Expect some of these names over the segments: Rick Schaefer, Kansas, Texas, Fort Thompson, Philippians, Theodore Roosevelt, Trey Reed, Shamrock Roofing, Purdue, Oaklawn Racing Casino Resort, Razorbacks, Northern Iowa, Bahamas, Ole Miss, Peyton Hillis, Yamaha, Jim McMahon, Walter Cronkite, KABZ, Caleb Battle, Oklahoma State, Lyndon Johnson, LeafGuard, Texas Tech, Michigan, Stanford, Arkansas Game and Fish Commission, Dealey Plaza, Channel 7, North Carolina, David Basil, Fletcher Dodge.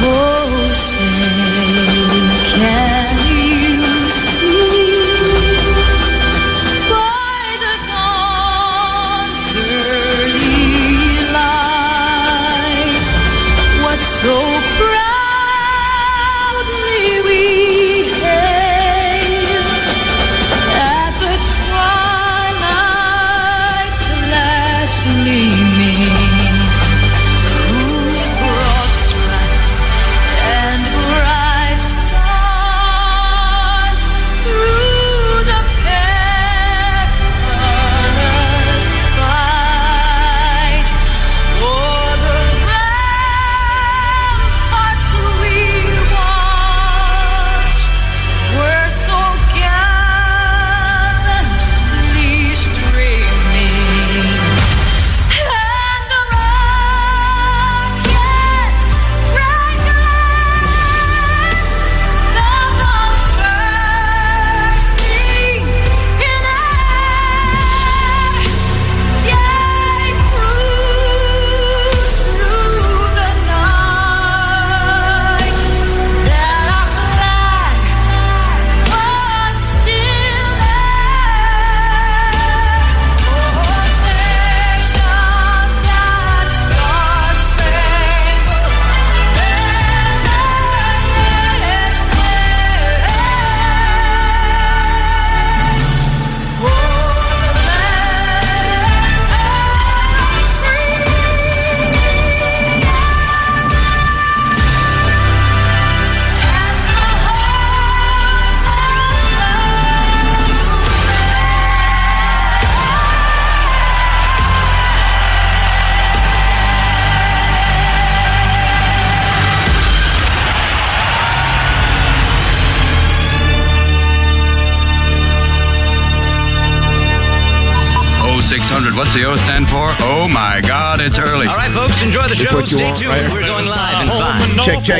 Oh, say, can you see by the contrary light what so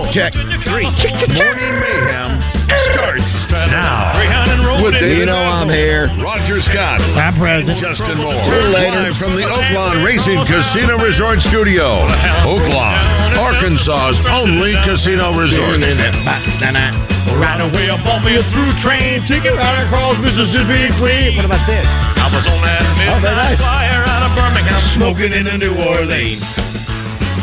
Check. Morning Mayhem starts now. You know I'm here. Roger Scott. I'm present. Justin Moore. We're later from the Oaklawn Racing Casino Resort Studio. Oaklawn, Arkansas's only casino resort. Right away, I bought me a through train ticket right across Mississippi, Queen. What about this? I was on that midnight flyer out of Birmingham, smoking in New Orleans.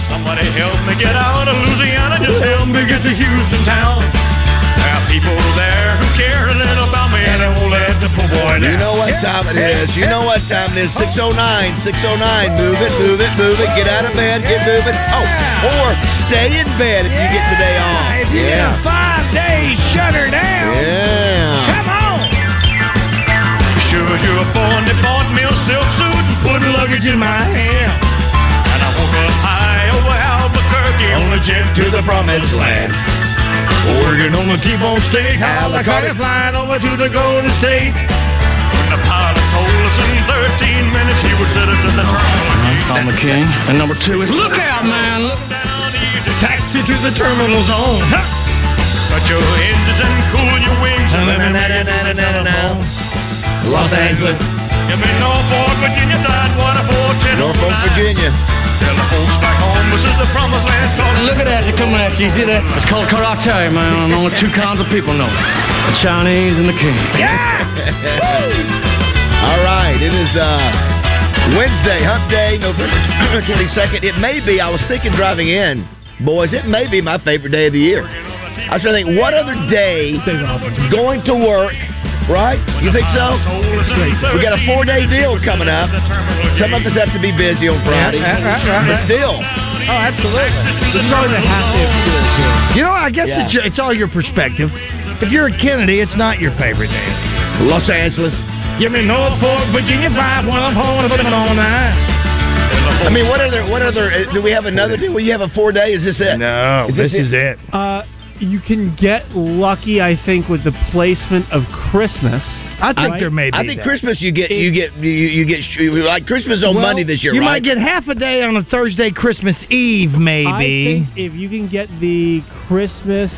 Somebody help me get out of Louisiana, just help me get to Houston town. There are people there who care a little about me, and I won't let the poor boy down. You know what time it is. You know what time it is. 6:09. Move it. Get out of bed. Get moving. Oh, or stay in bed if you get today off. If you get a 5 days shutter down. Yeah. Come on. Sure as you're born, they bought me a silk suit and put luggage in my hand. And I woke up high over Albuquerque on a jet to the promised land. Oregon on the T-bone steak, Albuquerque flying over to the Golden State. When the pilot told us in 13 minutes he would set us at the terminal. I'm the king, and number two is look out, man! Look down easy. Taxi to the terminal zone. Huh. Cut your engines and cool your wings. Los Angeles. You've been Norfolk, Virginia, Tidewater, Norfolk, Virginia. Tell the folks back home, this is the promised land. Look at that, they're coming at you. You see that? It's called karate, man. Only two kinds of people know it. The Chinese and the king. Yeah! All right, it is Wednesday, hump day, November 22nd. It may be, I was thinking driving in, boys, it may be my favorite day of the year. I was trying to think, what other day going to work, right? You think so? We got a 4-day deal coming up. Some of us have to be busy on Friday. But still. Oh, absolutely. You know, I guess it's all your perspective. If you're at Kennedy, it's not your favorite day. Los Angeles. Give me North Fork, Virginia vibe when I'm home all night. I mean, what other, do we have another, do we have a 4-day, is this it? No, this is it. You can get lucky, I think, with the placement of Christmas. I think there may be. I think that. Christmas you get like Christmas on Monday this year. You might get half a day on a Thursday, Christmas Eve, maybe. I think if you can get the Christmas.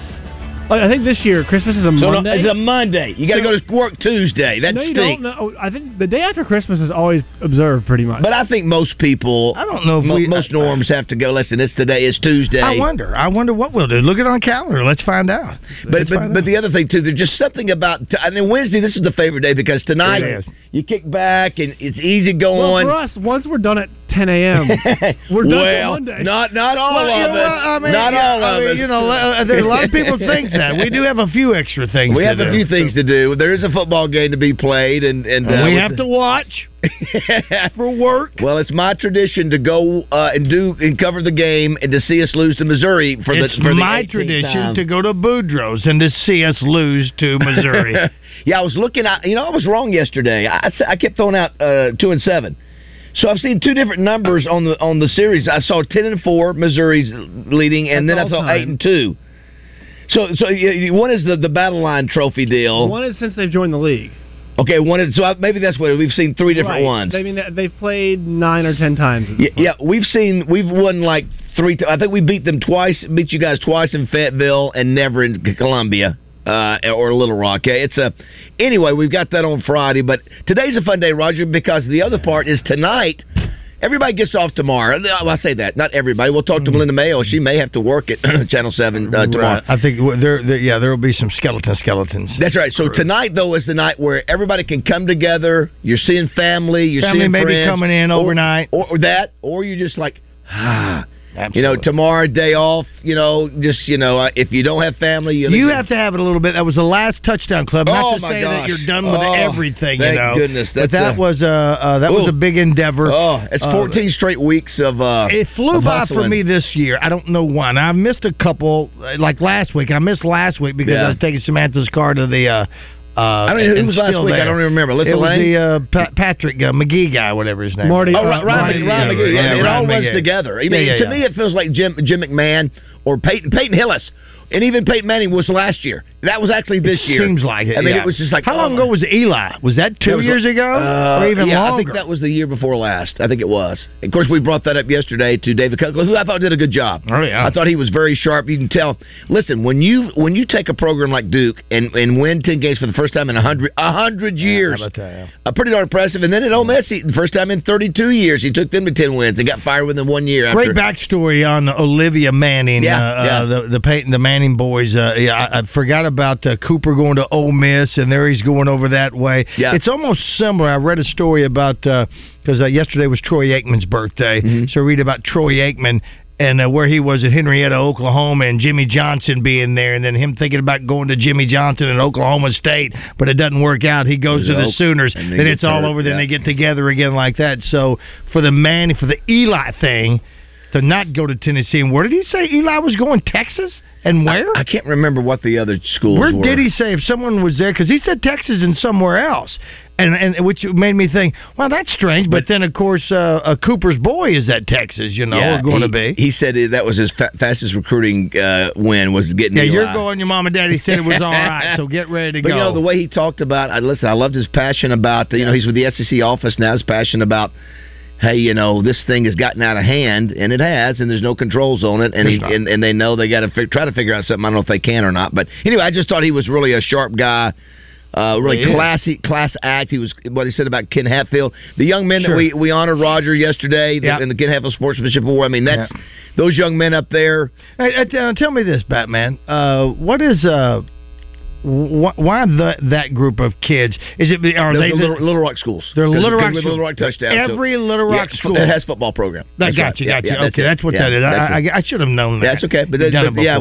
I think this year Christmas is a Monday. No, it's a Monday. You got to go to work Tuesday. That stinks. No, I think the day after Christmas is always observed pretty much. But I think most people, I don't know, if most norms have to go. Listen, it's today. It's Tuesday. I wonder what we'll do. Look at our calendar. Let's find out. But the other thing too, there's just something about. I mean, Wednesday. This is the favorite day because tonight you kick back and it's easy going. Well, for us, once we're done at 10 a.m., we're done at Monday. Not all of us. Not all of us. You know, there are a lot of people think. That. We do have a few extra things to do. We have a few things to do. There is a football game to be played. And we have to watch for work. Well, it's my tradition to go and cover the game and to see us lose to Missouri for the 18th time. It's my tradition to go to Boudreaux's and to see us lose to Missouri. Yeah, I was looking. I was wrong yesterday. I kept throwing out 2-7. So I've seen two different numbers on the series. I saw 10-4, Missouri's leading, and then I saw 8-2. So one is the battle line trophy deal. One is since they've joined the league. Okay, one is, so maybe that's what we've seen three different ones. I mean, they've played 9 or 10 times. Yeah, we've won like three. I think we beat you guys twice in Fayetteville and never in Columbia or Little Rock. Yeah, anyway, we've got that on Friday. But today's a fun day, Roger, because the other part is tonight. Everybody gets off tomorrow. Well, I say that. Not everybody. We'll talk to Melinda Mayo. She may have to work at Channel 7 tomorrow. Right. I think, there will be some skeletons. That's right. So tonight, though, is the night where everybody can come together. You're seeing family. You're seeing friends. Family may be coming in overnight. Or that. Or you're just like, Absolutely. You know, tomorrow, day off, you know, just, you know, if you don't have family... You have to have it a little bit. That was the last touchdown club. Not to say that you're done with everything, you know. Thank goodness. But that was a big endeavor. It's 14 straight weeks of It flew by hustling. For me this year. I don't know why. Now, I missed a couple, like last week. I missed last week because I was taking Samantha's car to the... I don't know who was last week. There. I don't even remember. Patrick McGee guy, whatever his name. Marty. Ryan McGee. Yeah, it all runs together. I mean, to me, it feels like Jim McMahon or Peyton Hillis, and even Peyton Manning was last year. That was actually this year. Seems like it. I mean, it was just like. How long ago was Eli? Was that 2 years ago, or even longer? I think that was the year before last. I think it was. Of course, we brought that up yesterday to David Cutcliffe, who I thought did a good job. Oh yeah, I thought he was very sharp. You can tell. Listen, when you take a program like Duke and win 10 games for the first time in 100 years, pretty darn impressive. And then at Ole Miss, the first time in 32 years, he took them to 10 wins and got fired within 1 year. Great backstory on Olivia Manning. The Manning boys. I forgot about Cooper going to Ole Miss, and there he's going over that way. Yeah. It's almost similar. I read a story about, because yesterday was Troy Aikman's birthday, so I read about Troy Aikman and where he was at Henrietta, Oklahoma, and Jimmy Johnson being there, and then him thinking about going to Jimmy Johnson at Oklahoma State, but it doesn't work out. He goes to the Sooners, and then it's all over, then they get together again like that. So for the Eli thing, to not go to Tennessee, and where did he say Eli was going? Texas? And where? I can't remember what the other schools were. Where did he say if someone was there? Because he said Texas and somewhere else, and which made me think, well, that's strange. But then, of course, Cooper's boy is at Texas, you know, to be. He said that was his fastest recruiting win was getting Eli. You're going. Your mom and daddy said it was all right, so get ready to go. You know, the way he talked about, I loved his passion about, you know, he's with the SEC office now, his passion about, hey, you know, this thing has gotten out of hand, and it has, and there's no controls on it, and they know they got to try to figure out something. I don't know if they can or not, but anyway, I just thought he was really a sharp guy, really classy, class act. He was what he said about Ken Hatfield, the young men that we honored Roger yesterday in the Ken Hatfield Sportsmanship Award. I mean, that's those young men up there. Hey, tell me this, Batman, what is? Why that group of kids? Is it are they Little Rock schools? They're Little Rock schools. Little Rock touchdown. Every Little Rock school that has football program. Got you. Okay, that's what that is. I should have known that. That's okay. But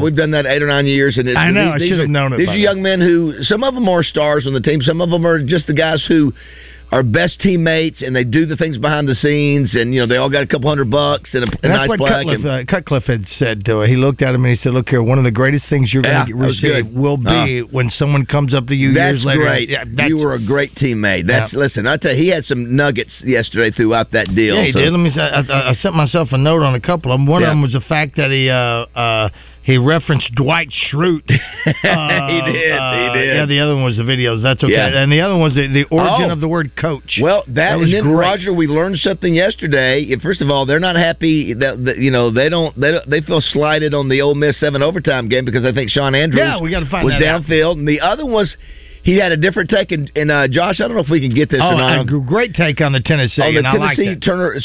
we've done that 8 or 9 years, and I know I should have known it. These are young men who some of them are stars on the team. Some of them are just the guys who are best teammates, and they do the things behind the scenes, and you know they all got a couple $100 and a nice plaque. That's what Cutcliffe had said to it. He looked at him and he said, "Look here, one of the greatest things you're going to receive will be when someone comes up to you years later." Great. Yeah, that's great. You were a great teammate. That's listen. I tell you, he had some nuggets yesterday throughout that deal. Yeah, he did. Let me say, I sent myself a note on a couple of them. One of them was the fact that he referenced Dwight Schrute. He did. Yeah, the other one was the videos. That's okay. Yeah. And the other one was the origin of the word coach. Well, that was great. Roger, we learned something yesterday. First of all, they're not happy that you know they feel slighted on the Ole Miss 7 overtime game because I think Sean Andrews was downfield, and the other was. He had a different take, and Josh, I don't know if we can get this or not. A great take on the Tennessee. On the Tennessee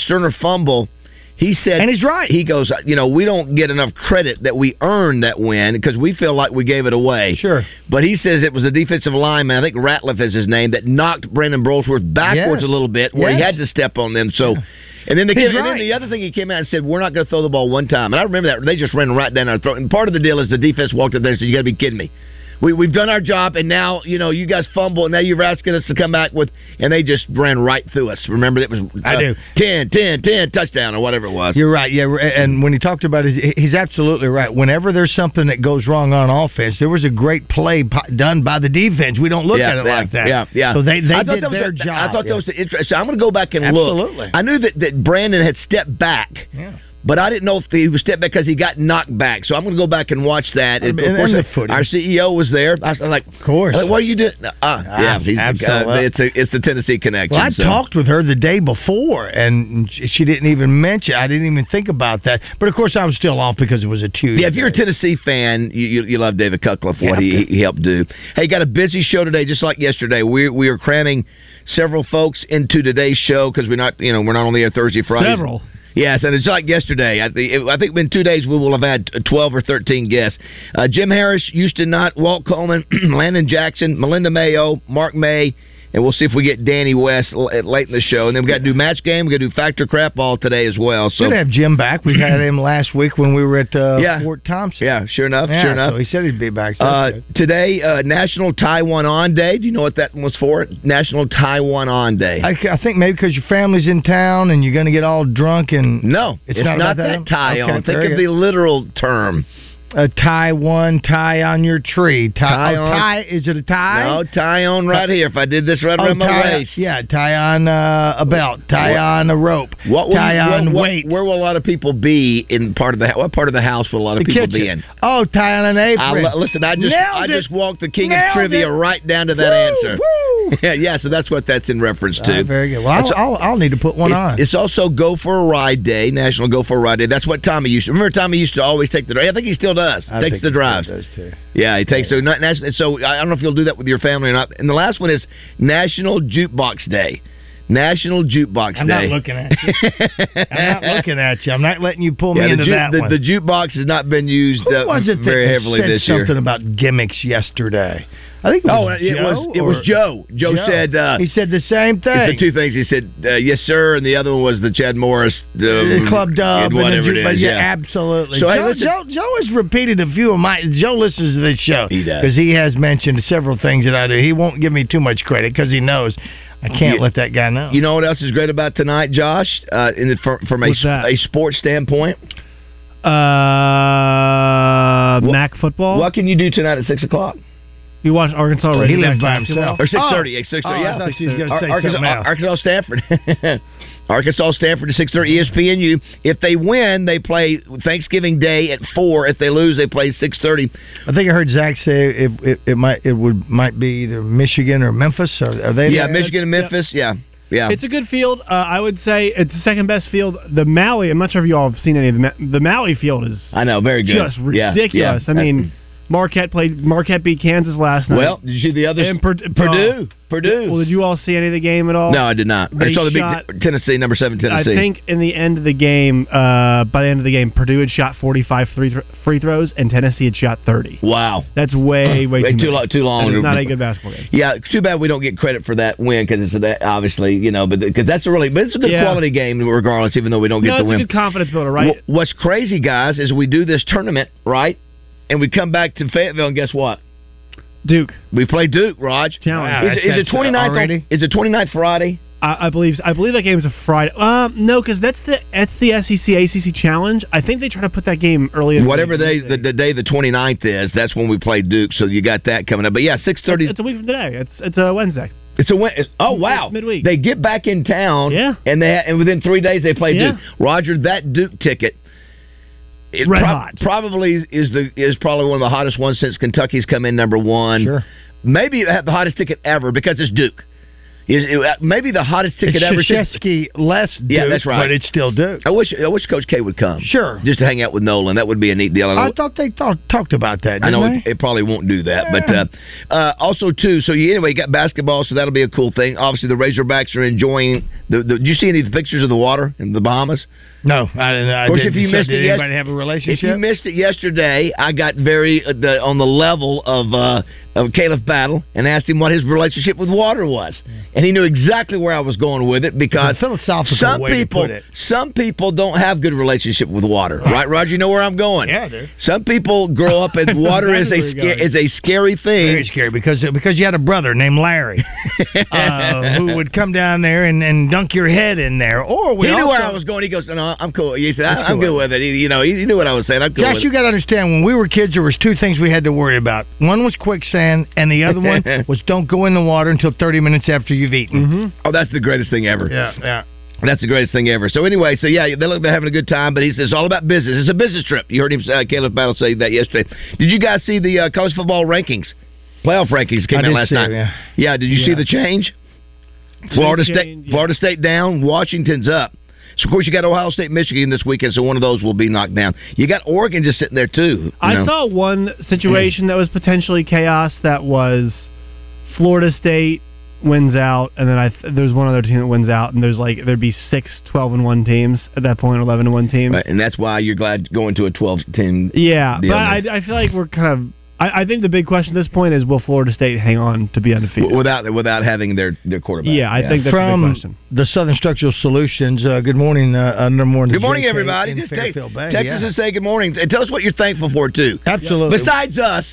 Turner fumble, he said... And he's right. He goes, you know, we don't get enough credit that we earned that win because we feel like we gave it away. Sure. But he says it was a defensive lineman, I think Ratliff is his name, that knocked Brandon Brolesworth backwards a little bit where he had to step on them. So... Yeah. And then the other thing, he came out and said, we're not going to throw the ball one time. And I remember that. They just ran right down our throat. And part of the deal is the defense walked up there and said, you got to be kidding me. We've done our job, and now, you know, you guys fumble, and now you're asking us to come back with... And they just ran right through us. Remember, it was 10, touchdown, or whatever it was. You're right, yeah. And when he talked about it, he's absolutely right. Whenever there's something that goes wrong on offense, there was a great play done by the defense. We don't look at it like that. Yeah, yeah. So they did their job. I thought that was interesting. So I'm going to go back and look. Absolutely. I knew that Brandon had stepped back. Yeah. But I didn't know if he was stepped back because he got knocked back. So I'm going to go back and watch that. Of course, our CEO was there. I was like, of course. Like, what are you doing? Absolutely. It's the Tennessee connection. Well, I talked with her the day before, and she didn't even mention. I didn't even think about that. But, of course, I was still off because it was a Tuesday. Yeah, if you're a Tennessee fan, you love David Cutcliffe, what he helped do. Hey, got a busy show today, just like yesterday. We are cramming several folks into today's show because we're not on the air Thursday, Friday. Several. Yes, and it's like yesterday. I think in 2 days we will have had 12 or 13 guests. Jim Harris, Houston Knott, Walt Coleman, Landon Jackson, Melinda Mayo, Mark May, and we'll see if we get Danny West late in the show. And then we've got to do match game. We've got to do factor crap all today as well. So. Should have Jim back. We had him last week when we were at Fort Thompson. Yeah, sure enough. So he said he'd be back. So today, National Taiwan On Day. Do you know what that was for? National Taiwan On Day. I think maybe because your family's in town and you're going to get all drunk. And no, it's not that Taiwan. Okay, think of the literal term. A tie one, tie on your tree. Tie on. Is it a tie? No, tie on right here. If I did this right around my waist. Yeah, tie on a belt. Tie on a rope. Tie on weight. Where will a lot of people be in part of the house? What part of the house will a lot of people be in? Oh, tie on an apron. I just walked the king of trivia right down to that answer. Woo! Yeah, so that's what that's in reference to. Very good. Well, I'll need to put one on. It's also Go for a Ride Day, National Go for a Ride Day. That's what Tommy used to. Remember Tommy used to always take the drive. I think he still does. Takes the drives. He does too. Yeah, he takes. So I don't know if you'll do that with your family or not. And the last one is National Jukebox Day. National Jukebox Day. I'm not looking at you. I'm not letting you pull me into that one. The jukebox has not been used very heavily this year. Who was it that said something about gimmicks yesterday? I think it was Joe. Joe said... he said the same thing. The two things. He said, yes, sir, and the other one was the Chad Morris... The Club Dub. Yeah, absolutely. So, Joe has repeated a few of my... Joe listens to this show. He does. Because he has mentioned several things that I do. He won't give me too much credit because he knows... I can't let that guy know. You know what else is great about tonight, Josh? From a sports standpoint, MAC football. What can you do tonight at 6:00? You watch Arkansas. He lives by himself. Or 6:30. 6:30. Yeah, I thought she was going to say Arkansas Stanford. Arkansas Stanford at 6:30. ESPNU. If they win, they play Thanksgiving Day at 4:00. If they lose, they play 6:30. I think I heard Zach say it might be either Michigan or Memphis. Are they? Yeah, there? Michigan and Memphis. Yep. Yeah. It's a good field. I would say it's the second best field. The Maui. I'm not sure if you all have seen any of the Maui field is. I know, very good. Just ridiculous. Yeah. I mean. Marquette beat Kansas last night. Well, did you see the others? And Purdue. Well, did you all see any of the game at all? No, I did not. I saw the big Tennessee, number 7 Tennessee. I think in the end of the game, Purdue had shot 45 free throws and Tennessee had shot 30. Wow. That's way too long. It's not a good basketball game. Yeah, too bad we don't get credit for that win because it's that, obviously, you know, because that's a really, but it's a good quality game regardless, even though we don't get the win. It's a good confidence builder, right? What's crazy, guys, is we do this tournament, right? And we come back to Fayetteville, and guess what? Duke. We play Duke, Raj. Wow, is it 29th already? Is it 29th Friday? I believe that game is a Friday. No, because that's the SEC ACC Challenge. I think they try to put that game early. Whatever the day the 29th is, that's when we play Duke. So you got that coming up. But yeah, 6:30. It's a week from today. It's a Wednesday. Oh wow! It's midweek. They get back in town. Yeah. And within 3 days they play Duke. Roger, that Duke ticket. It probably is one of the hottest ones since Kentucky's come in number one. Sure. Maybe the hottest ticket ever because it's Duke. Maybe the hottest ticket ever. Krzyzewski less Duke, yeah, that's right. But it's still Duke. I wish Coach K would come. Sure. Just to hang out with Nolan. That would be a neat deal. I thought they talked about that, didn't I know they? It probably won't do that. Yeah. But also, too, so you got basketball, so that'll be a cool thing. Obviously, the Razorbacks are enjoying. Do you see any pictures of the water in the Bahamas? No, I didn't. Of course, if you missed it yesterday, I got very on the level of Caleb Battle and asked him what his relationship with water was, and he knew exactly where I was going with it because some people don't have good relationship with water, right, Roger? You know where I'm going? Yeah, dude. Some people grow up and water is a scary thing. Very scary because you had a brother named Larry who would come down there and dunk your head in there. Or he knew where I was going. He goes, "No, I'm cool." He said, "I'm good with it." He knew what I was saying. I'm cool. Josh, you got to understand. When we were kids, there was two things we had to worry about. One was quicksand, and the other one was don't go in the water until 30 minutes after you've eaten. Mm-hmm. Oh, that's the greatest thing ever. Yeah. That's the greatest thing ever. So anyway, they're having a good time, but he says it's all about business. It's a business trip. You heard him, Caleb Battle, say that yesterday. Did you guys see the college football rankings? Playoff rankings came out last night. Yeah, did you see the change? Florida State down, Washington's up. So, of course, you got Ohio State, Michigan this weekend, so one of those will be knocked down. You got Oregon just sitting there, too. I saw one situation that was potentially chaos that was Florida State wins out, and then there's one other team that wins out, and there'd be six 12-1 teams at that point, 11-1 teams. Right, and that's why you're glad going to a 12-10. Yeah, but I feel like we're kind of... I think the big question at this point is, will Florida State hang on to be undefeated? Without having their quarterback. Yeah, I think that's the big question. From the Southern Structural Solutions, good morning. Good morning, everybody. Just Texas say good morning. And tell us what you're thankful for, too. Absolutely. Besides us,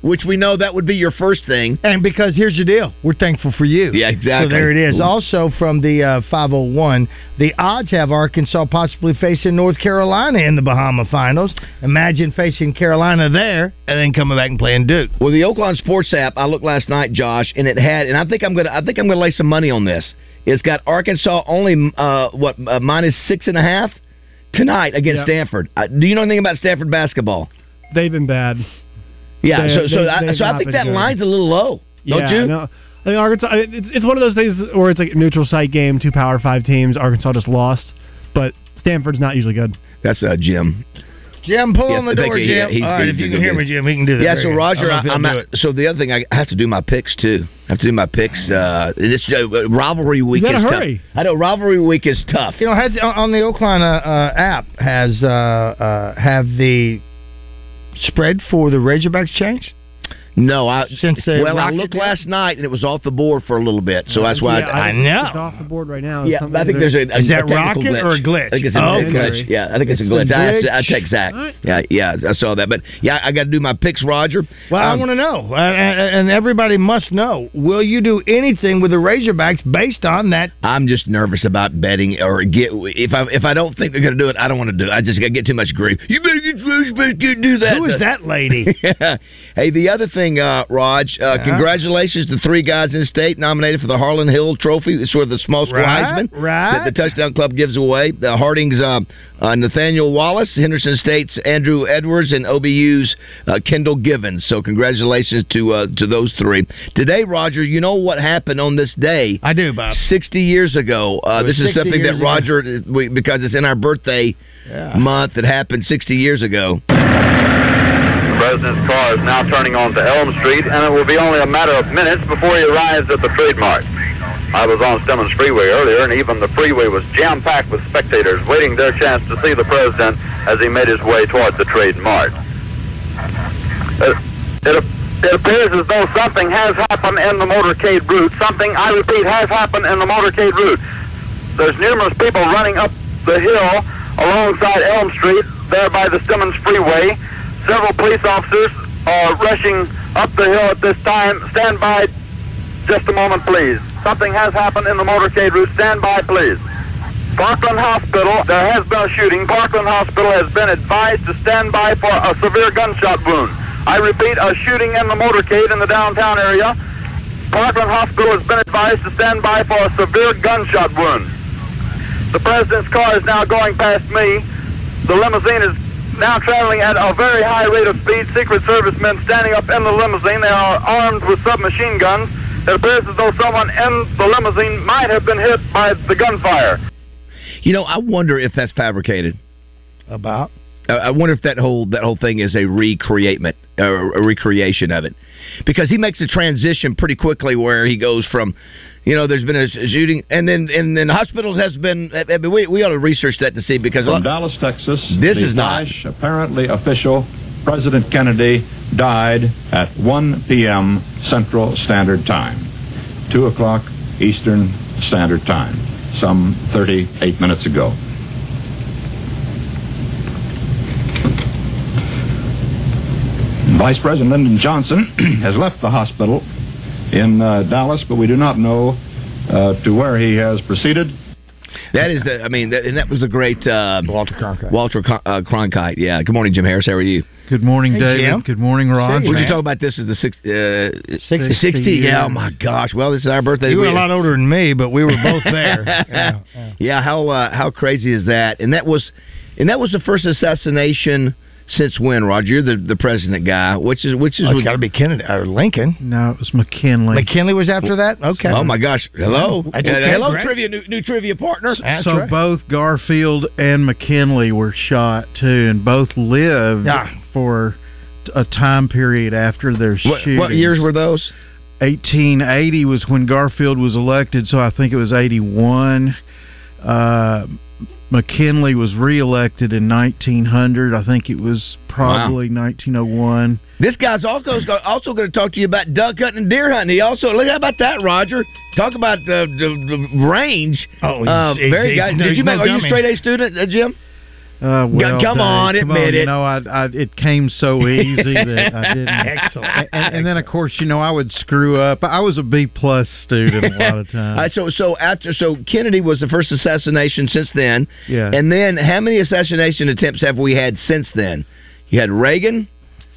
which we know that would be your first thing. And because here's the deal. We're thankful for you. Yeah, exactly. So there it is. Ooh. Also from the 501, the odds have Arkansas possibly facing North Carolina in the Bahama Finals. Imagine facing Carolina there and then coming back and playing Duke. Well, the Oaklawn Sports app, I looked last night, Josh, and it had, and I think I'm going to lay some money on this. It's got Arkansas only, minus 6.5 tonight against Stanford. Do you know anything about Stanford basketball? They've been bad. Yeah, so I think that line's a little low, don't you? No. I mean, Arkansas, it's one of those things where it's like a neutral site game, two Power 5 teams. Arkansas just lost, but Stanford's not usually good. That's Jim. Jim, pull on the door, Jim. All right, if you can hear me, Jim, we can do that. Yeah, so Roger, I'm out. So the other thing, I have to do my picks, too. I have to do my picks. This rivalry week is tough. I know rivalry week is tough. You know, on the Oakland app have the spread for the Razorbacks change? No, I looked last night and it was off the board for a little bit, so that's why I know it's off the board right now. Yeah, I think there's a is that rocket glitch. Or a glitch? I think it's a glitch. Yeah, I think it's a glitch. I text Zach. Right. Yeah, I saw that, but I got to do my picks, Roger. Well, I want to know, and everybody must know. Will you do anything with the Razorbacks based on that? I'm just nervous about betting if I don't think they're going to do it, I don't want to do it. I just got to get too much grief. You better get do that. Who is that lady? Hey, the other thing. Raj, congratulations to three guys in state nominated for the Harlan Hill Trophy. It's sort of the small school Heisman that the Touchdown Club gives away. Harding's Nathaniel Wallace, Henderson State's Andrew Edwards, and OBU's Kendall Givens. So congratulations to those three. Today, Roger, you know what happened on this day? I do, Bob. 60 years ago. This is something that Roger, because it's in our birthday month, it happened 60 years ago. President's car is now turning onto Elm Street, and it will be only a matter of minutes before he arrives at the trademark. I was on Simmons Freeway earlier, and even the freeway was jam-packed with spectators waiting their chance to see the president as he made his way toward the trademark. It appears as though something has happened in the motorcade route. Something, I repeat, has happened in the motorcade route. There's numerous people running up the hill alongside Elm Street, there by the Simmons Freeway. Several police officers are rushing up the hill at this time. Stand by just a moment, please. Something has happened in the motorcade route. Stand by, please. Parkland Hospital, there has been a shooting. Parkland Hospital has been advised to stand by for a severe gunshot wound. I repeat, a shooting in the motorcade in the downtown area. Parkland Hospital has been advised to stand by for a severe gunshot wound. The president's car is now going past me. The limousine is now traveling at a very high rate of speed. Secret Service men standing up in the limousine. They are armed with submachine guns. It appears as though someone in the limousine might have been hit by the gunfire. You know, I wonder if that's fabricated. About? I wonder if that whole thing is a recreation of it. Because he makes a transition pretty quickly where he goes from, you know, there's been a shooting, and then hospitals has been. I mean, we ought to research that to see, because from Dallas, Texas, this is not apparently official. President Kennedy died at 1 p.m. Central Standard Time, 2 o'clock Eastern Standard Time, some 38 minutes ago. Vice President Lyndon Johnson has left the hospital in Dallas, but we do not know to where he has proceeded. That is the, I mean, that, and that was the great Walter Cronkite. Cronkite, yeah. Good morning, Jim Harris. How are you? Good morning, hey, David. Jim. Good morning, Ron. Would you talk about this as the 60? Yeah, oh, my gosh. Well, this is our birthday. You were a lot older than me, but we were both there. Yeah, how crazy is that? And that was the first assassination since when, Roger? You're the president guy, which is it's got to be Kennedy or Lincoln. No, it was McKinley. McKinley was after that. Okay. Oh my gosh! Hello, hello, trivia, new trivia partner. So right. Both Garfield and McKinley were shot too, and both lived for a time period after their shooting. What years were those? 1880 was when Garfield was elected, so I think it was 81. McKinley was reelected in 1900. I think it was probably 1901. This guy's also going to talk to you about duck hunting and deer hunting. He also, look, how about that, Roger? Talk about the range. Oh, very guys. Did you make? Are you a straight A student, Jim? Well, come on, admit it. You know, it came so easy that I didn't. Excellent. And then, of course, you know, I would screw up. I was a B+ student a lot of times. So Kennedy was the first assassination since then. Yeah. And then, how many assassination attempts have we had since then? You had Reagan,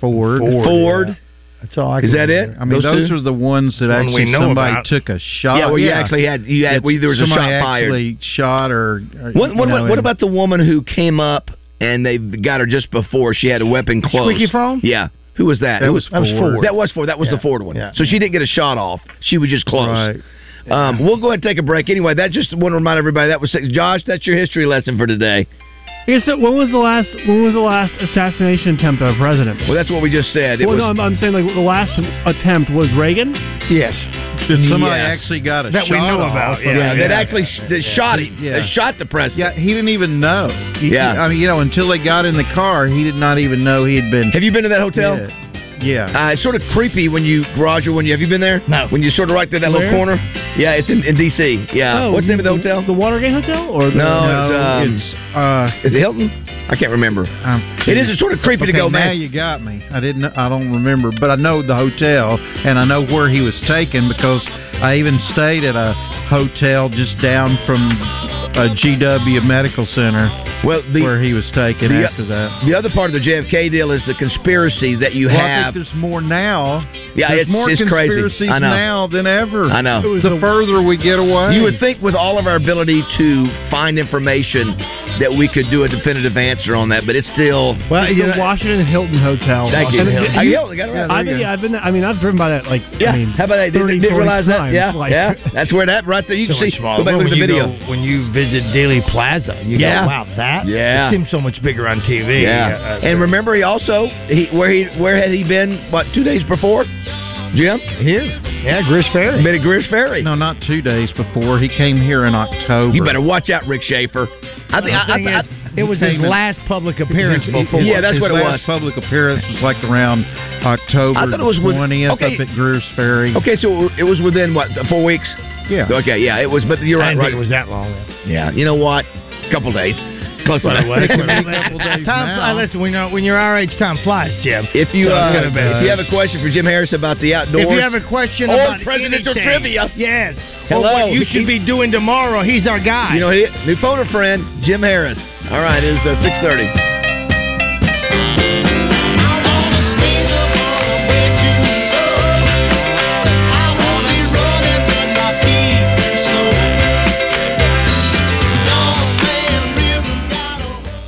Ford. Yeah. That's all I can. Is that remember. It? I mean, those are the ones that actually somebody took a shot. Yeah, well, you actually had. There was a shot fired. Somebody shot or what about the woman who came up and they got her just before she had a weapon close? Squeaky Frome? Yeah. Who was that? That was Ford. That was the Ford one. Yeah. So she didn't get a shot off. She was just close. Right. Yeah. We'll go ahead and take a break. Anyway, that just want to remind everybody that was Josh. That's your history lesson for today. Yeah, so when was the last assassination attempt of a president? Well, that's what we just said. I'm saying, like, the last attempt was Reagan? Yes. Did somebody actually got a shot? That we know about. Yeah, shot him. Yeah. They shot the president. Yeah, he didn't even know. I mean, you know, until they got in the car, he did not even know he had been... Have you been to that hotel? Yeah. It's sort of creepy when you have you been there? No. When you sort of right there, that little corner? Yeah, it's in D.C. Yeah. Oh, what's the name of the hotel? The Watergate Hotel? Is it Hilton? I can't remember. It is sort of creepy to go back. Now you got me. I don't remember, but I know the hotel, and I know where he was taken, because I even stayed at a hotel just down from a GW Medical Center where he was taken after that. The other part of the JFK deal is the conspiracy that you have. I think there's more now. Yeah, it's conspiracies crazy. I know. Now than ever. I know. The further we get away. You would think with all of our ability to find information that we could do a definitive answer on that, but it's still... Well, the Washington Hilton Hotel. Thank you. I've driven by that, like, yeah. I mean, how about that? Didn't realize that? Yeah, like, yeah. That's where that, right there. You can see. Go back and look at the video. When you visit Dealey Plaza, you go, wow, that? Yeah. It seems so much bigger on TV. Yeah. And remember, he also, where had he been, what, 2 days before? Jim? Here. Yeah, Grish Ferry. Been at Grish Ferry. No, not 2 days before. He came here in October. You better watch out, Rick Schaefer. It was his last public appearance before. Yeah, that's what it was. His last public appearance was like around October 20th up at Grish Ferry. Okay, so it was within, what, 4 weeks? Yeah. Okay, yeah, it was, but you're right. I didn't think it was that long. Yeah, you know what? A couple days. close enough. Listen, when you're our age, time flies, Jim. If you have a question for Jim Harris about the outdoors, if you have a question about presidential trivia, yes, hello, or what you should be doing tomorrow, he's our guy. You know, new photo friend, Jim Harris. All right, it's 6:30.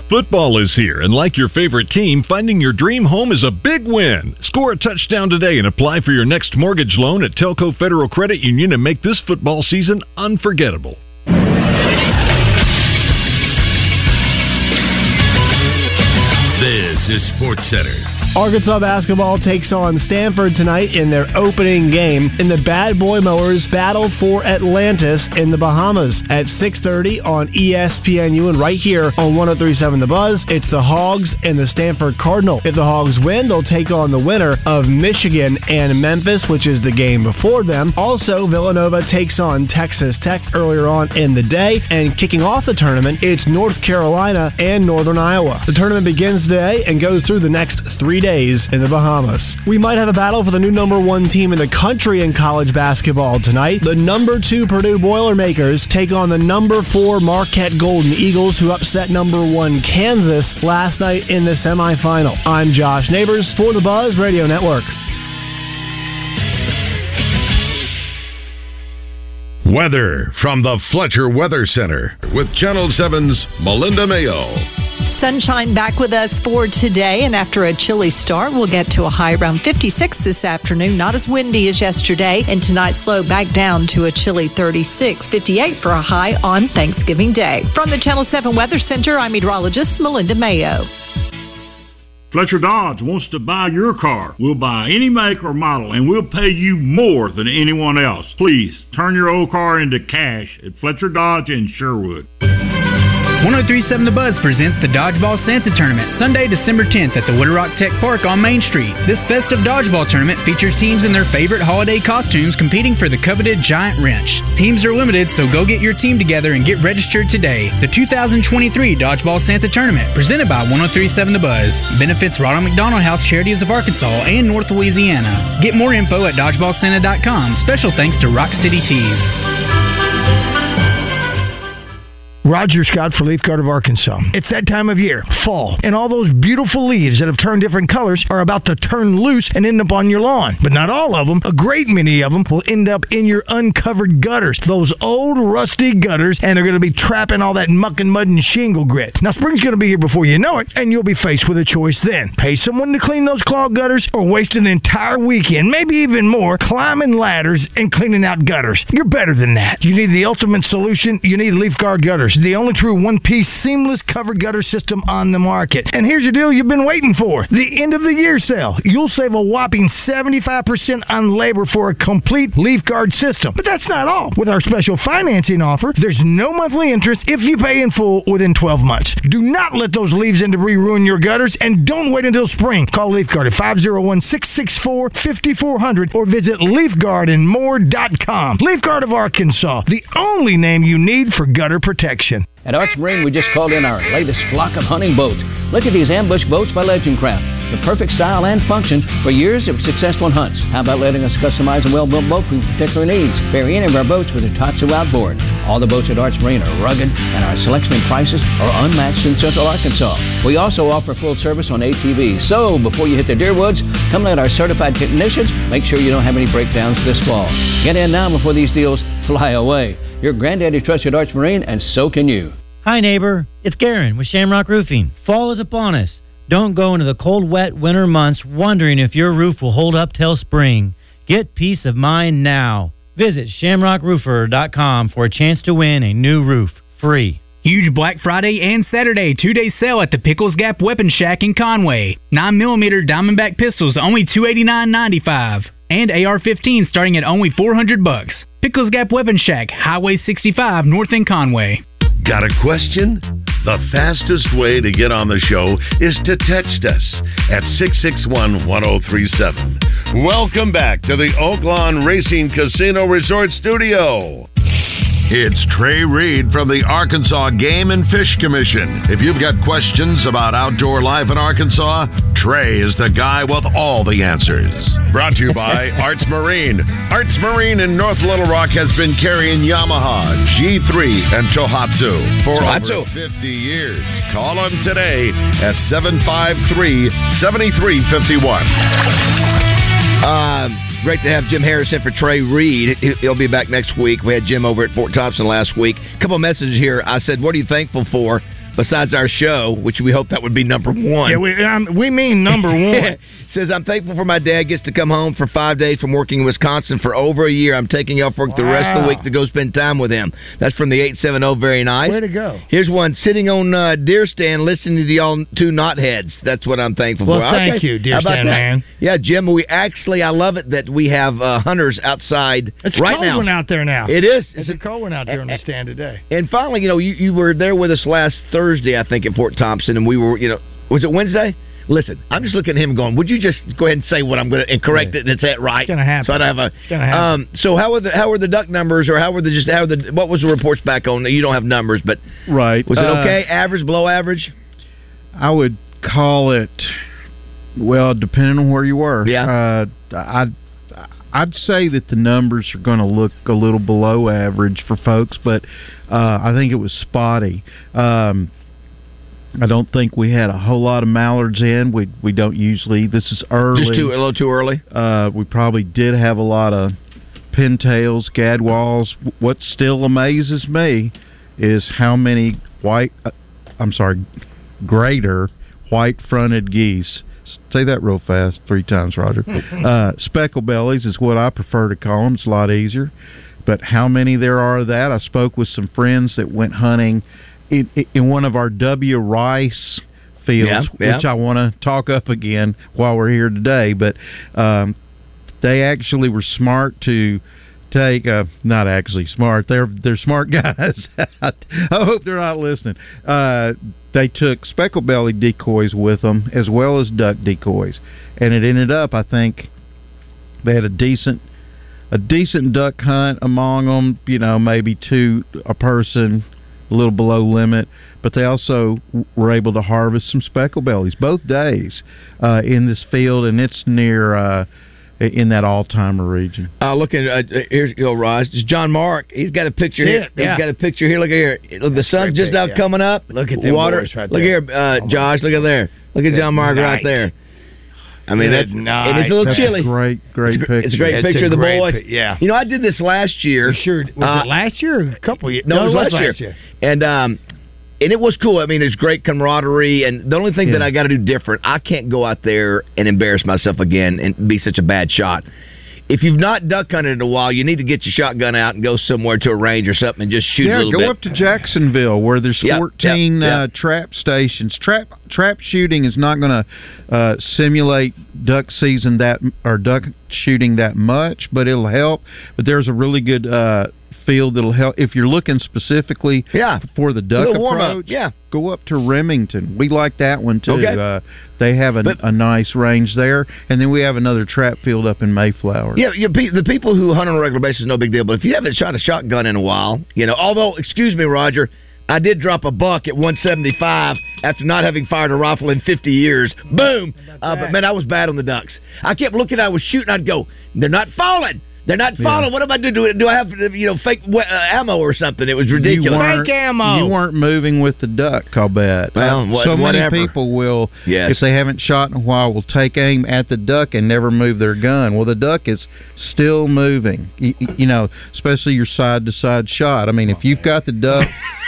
Football is here, and like your favorite team, finding your dream home is a big win. Score a touchdown today and apply for your next mortgage loan at Telco Federal Credit Union and make this football season unforgettable. This is SportsCenter. Arkansas basketball takes on Stanford tonight in their opening game, in the Bad Boy Mowers battle for Atlantis in the Bahamas at 6:30 on ESPNU and right here on 103.7 The Buzz. It's the Hogs and the Stanford Cardinal. If the Hogs win, they'll take on the winner of Michigan and Memphis, which is the game before them. Also, Villanova takes on Texas Tech earlier on in the day, and kicking off the tournament, it's North Carolina and Northern Iowa. The tournament begins today and goes through the next 3 days in the Bahamas. We might have a battle for the new number one team in the country in college basketball tonight. The number 2 Purdue Boilermakers take on the number 4 Marquette Golden Eagles, who upset number 1 Kansas last night in the semifinal. I'm Josh Neighbors for the Buzz Radio Network. Weather from the Fletcher Weather Center with Channel 7's Melinda Mayo. Sunshine back with us for today, and after a chilly start, we'll get to a high around 56 this afternoon. Not as windy as yesterday, and tonight's low back down to a chilly 36, 58 for a high on Thanksgiving Day. From the Channel 7 Weather Center, I'm meteorologist Melinda Mayo. Fletcher Dodge wants to buy your car. We'll buy any make or model, and we'll pay you more than anyone else. Please, turn your old car into cash at Fletcher Dodge in Sherwood. 103.7 The Buzz presents the Dodgeball Santa Tournament, Sunday, December 10th at the Wooded Rock Tech Park on Main Street. This festive Dodgeball Tournament features teams in their favorite holiday costumes competing for the coveted giant wrench. Teams are limited, so go get your team together and get registered today. The 2023 Dodgeball Santa Tournament, presented by 103.7 The Buzz. Benefits Ronald McDonald House Charities of Arkansas and North Louisiana. Get more info at dodgeballsanta.com. Special thanks to Rock City Tees. Roger Scott for LeafGuard of Arkansas. It's that time of year, fall, and all those beautiful leaves that have turned different colors are about to turn loose and end up on your lawn. But not all of them. A great many of them will end up in your uncovered gutters, those old rusty gutters, and they're going to be trapping all that muck and mud and shingle grit. Now, spring's going to be here before you know it, and you'll be faced with a choice then. Pay someone to clean those clogged gutters or waste an entire weekend, maybe even more, climbing ladders and cleaning out gutters. You're better than that. You need the ultimate solution. You need LeafGuard gutters. The only true one-piece seamless covered gutter system on the market. And here's the deal you've been waiting for. The end of the year sale. You'll save a whopping 75% on labor for a complete LeafGuard system. But that's not all. With our special financing offer, there's no monthly interest if you pay in full within 12 months. Do not let those leaves and debris ruin your gutters, and don't wait until spring. Call LeafGuard at 501-664-5400 or visit LeafGuardandMore.com. LeafGuard of Arkansas, the only name you need for gutter protection. At Arts Marine, we just called in our latest flock of hunting boats. Look at these ambush boats by Legend Craft. The perfect style and function for years of successful hunts. How about letting us customize a well-built boat for particular needs? Vary any of our boats with a Tohatsu outboard. All the boats at Arts Marine are rugged, and our selection and prices are unmatched in Central Arkansas. We also offer full service on ATVs. So, before you hit the deer woods, come let our certified technicians make sure you don't have any breakdowns this fall. Get in now before these deals fly away. Your granddaddy trusted Arch Marine, and so can you. Hi, neighbor. It's Garen with Shamrock Roofing. Fall is upon us. Don't go into the cold, wet winter months wondering if your roof will hold up till spring. Get peace of mind now. Visit shamrockroofer.com for a chance to win a new roof, free. Huge Black Friday and Saturday two-day sale at the Pickles Gap Weapon Shack in Conway. 9mm Diamondback pistols, only $289.95. And AR-15 starting at only $400. Pickles Gap Weapon Shack, Highway 65, north in Conway. Got a question? The fastest way to get on the show is to text us at 661-1037. Welcome back to the Oaklawn Racing Casino Resort Studio. It's Trey Reed from the Arkansas Game and Fish Commission. If you've got questions about outdoor life in Arkansas, Trey is the guy with all the answers. Brought to you by Arts Marine. Arts Marine in North Little Rock has been carrying Yamaha, G3, and Tohatsu for over 50 years. Call them today at 753-7351. Great to have Jim Harrison for Trey Reed. He'll be back next week. We had Jim over at Fort Thompson last week. A couple of messages here. I said, what are you thankful for besides our show, which we hope that would be number one? Yeah, we mean number one. Says, I'm thankful for my dad gets to come home for 5 days from working in Wisconsin for over a year. I'm taking off work the rest of the week to go spend time with him. That's from the 870. Very nice. Way to go. Here's one. Sitting on deer stand listening to y'all two knotheads. That's what I'm thankful for. Well, thank you, deer stand man. Yeah, Jim, I love it that we have hunters outside right now. It's a cold one out there now. It is. It's a cold one out there on the stand today. And finally, you were there with us last Thursday, I think, at Fort Thompson, and we were, was it Wednesday? Listen, I'm just looking at him going, would you just go ahead and say what I'm going to, and correct it, and it's that right? It's going to happen. So I don't have it's going to happen. So how were the duck numbers, or what was the reports back on? You don't have numbers, but right. Was it okay? Average, below average? I would call it, well, depending on where you were. Yeah. I'd say that the numbers are going to look a little below average for folks, but I think it was spotty. I don't think we had a whole lot of mallards in. We don't usually. This is early. Just a little too early? We probably did have a lot of pintails, gadwalls. What still amazes me is how many greater white-fronted geese. Say that real fast 3 times, Roger. Speckle bellies is what I prefer to call them. It's a lot easier. But how many there are of that? I spoke with some friends that went hunting in one of our W. Rice fields, which I want to talk up again while we're here today. But they actually were smart to take not actually smart. They're smart guys. I hope they're not listening. They took speckle-belly decoys with them as well as duck decoys, and it ended up, I think, they had a decent duck hunt among them. Maybe 2 a person, a little below limit. But they also were able to harvest some speckle-bellies both days in this field, and it's near. In that all-timer region. Looking here's Roz. It's John Mark. He's got a picture here. Yeah. He's got a picture here. Look at here. Look, the sun's right just out coming up. Look at the water. Right look here, Josh. Look at there. Look at John Mark right there. I mean, that's nice. It's a little chilly. Great picture. It's a great picture of the boys. Yeah. I did this last year. Sure. Was it last year? Or a couple years. No, it was last year. And it was cool. I mean, there's great camaraderie, and the only thing that I got to do different, I can't go out there and embarrass myself again and be such a bad shot. If you've not duck hunted in a while, you need to get your shotgun out and go somewhere to a range or something and just shoot a little bit. Yeah, go up to Jacksonville where there's 14 trap stations. Trap shooting is not going to simulate duck season or duck shooting that much, but it'll help. But there's a really good field that'll help if you're looking specifically for the duck approach. Go up to Remington. We like that one too. Okay. They have a nice range there, and then we have another trap field up in Mayflower. The people who hunt on a regular basis, no big deal, but if you haven't shot a shotgun in a while, although, excuse me, Roger, I did drop a buck at 175 after not having fired a rifle in 50 years. Boom. But man, I was bad on the ducks. I kept looking, I was shooting, I'd go, they're not falling. They're not following. Yeah. What am I doing? Do I have fake ammo or something? It was ridiculous. Fake ammo. You weren't moving with the duck, I'll bet. Well, many people will, if they haven't shot in a while, will take aim at the duck and never move their gun. Well, the duck is still moving, especially your side-to-side shot. I mean, if you've got the duck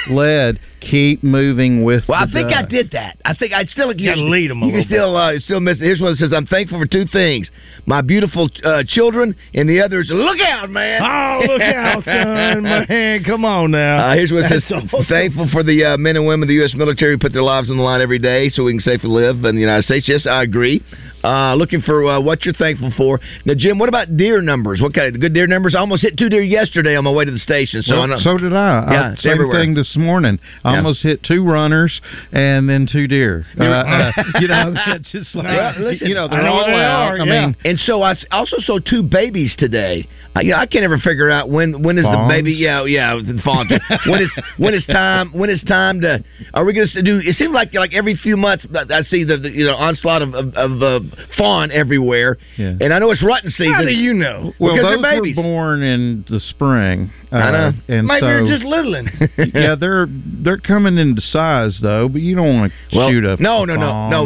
led, keep moving with the duck. I did that. I think I'd still... You can lead them a little bit. Still miss it. Here's one that says, I'm thankful for 2 things. My beautiful children, and the others, look out, man. Oh, look out, son, man. Come on now. Here's what it says. Thankful for the men and women of the U.S. military who put their lives on the line every day so we can safely live in the United States. Yes, I agree. Looking for what you're thankful for. Now, Jim, what about deer numbers? What kind of good deer numbers? I almost hit 2 deer yesterday on my way to the station. So, so did I. Yeah, same thing this morning. I almost hit 2 runners and then 2 deer. That's just like, they're all out. I mean, and so I also saw 2 babies today. I can't ever figure out when is Bonds? The baby? Yeah, when is time to? Are we going to do? It seems like every few months I see the onslaught of fawn everywhere, yeah. And I know it's rutting season. How do you know? Well, because those were born in the spring. I know. And maybe they're just littling. Yeah, they're coming into size though, but you don't want to shoot up. No.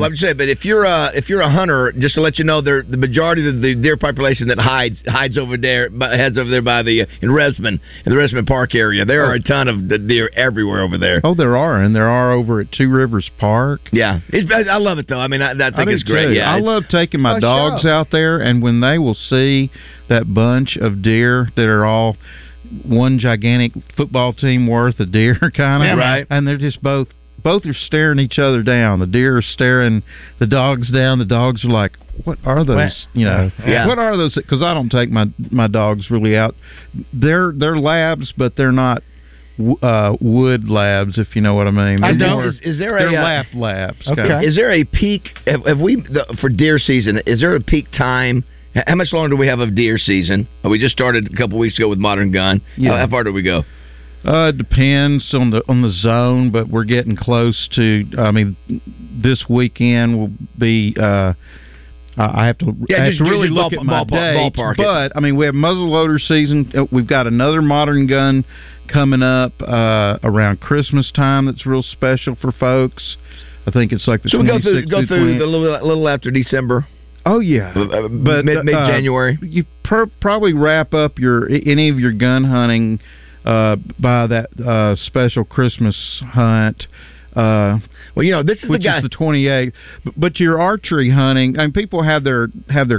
I'm just saying. But if you're a hunter, just to let you know, the majority of the deer population that hides over there, heads over there by in the Redmond Park area. There are a ton of deer everywhere over there. Oh, there are over at Two Rivers Park. Yeah, I love it though. I mean, I think it's great. Too. Yeah, I love taking my dogs out there, and when they will see that bunch of deer that are all one gigantic football team worth of deer, kind of, yeah, right? And they're just both are staring each other down. The deer are staring the dogs down. The dogs are like, what are those? You know, yeah. What are those? Because I don't take my dogs really out. They're labs, but they're not wood labs, if you know what I mean. I don't. Is there a lap labs? Okay. Is there a peak? Have we for deer season? Is there a peak time? How much longer do we have of deer season? We just started a couple weeks ago with Modern Gun. Yeah. How far do we go? It depends on the zone, but we're getting close to. I mean, this weekend will be. I have to, yeah, I have just, to really look at my dates, but I mean we have muzzleloader season. We've got another modern gun coming up around Christmas time. That's real special for folks. I think it's like the 26th. So we go through the little after December. Oh yeah, but mid January. You probably wrap up any of your gun hunting by that special Christmas hunt. Well, you know, this is the guy. Which is the 28th. But your archery hunting, I mean, people have their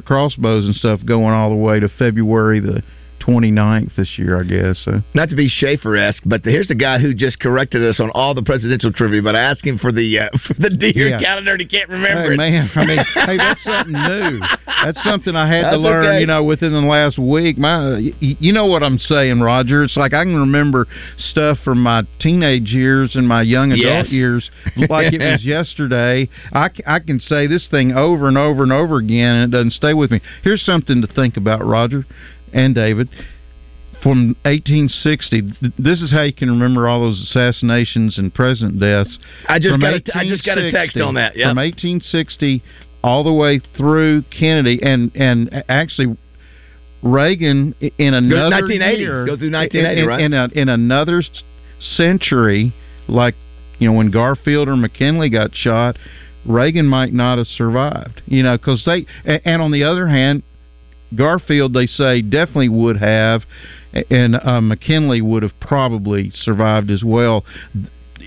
crossbows and stuff going all the way to February the 29th this year, I guess. So. Not to be Schaefer-esque, but here's the guy who just corrected us on all the presidential trivia. But I asked him for the deer calendar, and he can't remember it. Man, I mean, hey, that's something new. That's something I had to learn, okay. You know, within the last week. You know what I'm saying, Roger? It's like I can remember stuff from my teenage years and my young adult years like it was yesterday. I can say this thing over and over and over again, and it doesn't stay with me. Here's something to think about, Roger. And David, from 1860, this is how you can remember all those assassinations and president deaths. I just got a text on that. Yep. From 1860 all the way through Kennedy, and actually Reagan in another 1980. Year. Go through 1980, right? In another century, like you know when Garfield or McKinley got shot, Reagan might not have survived. You know, because and on the other hand. Garfield, they say, definitely would have, and McKinley would have probably survived as well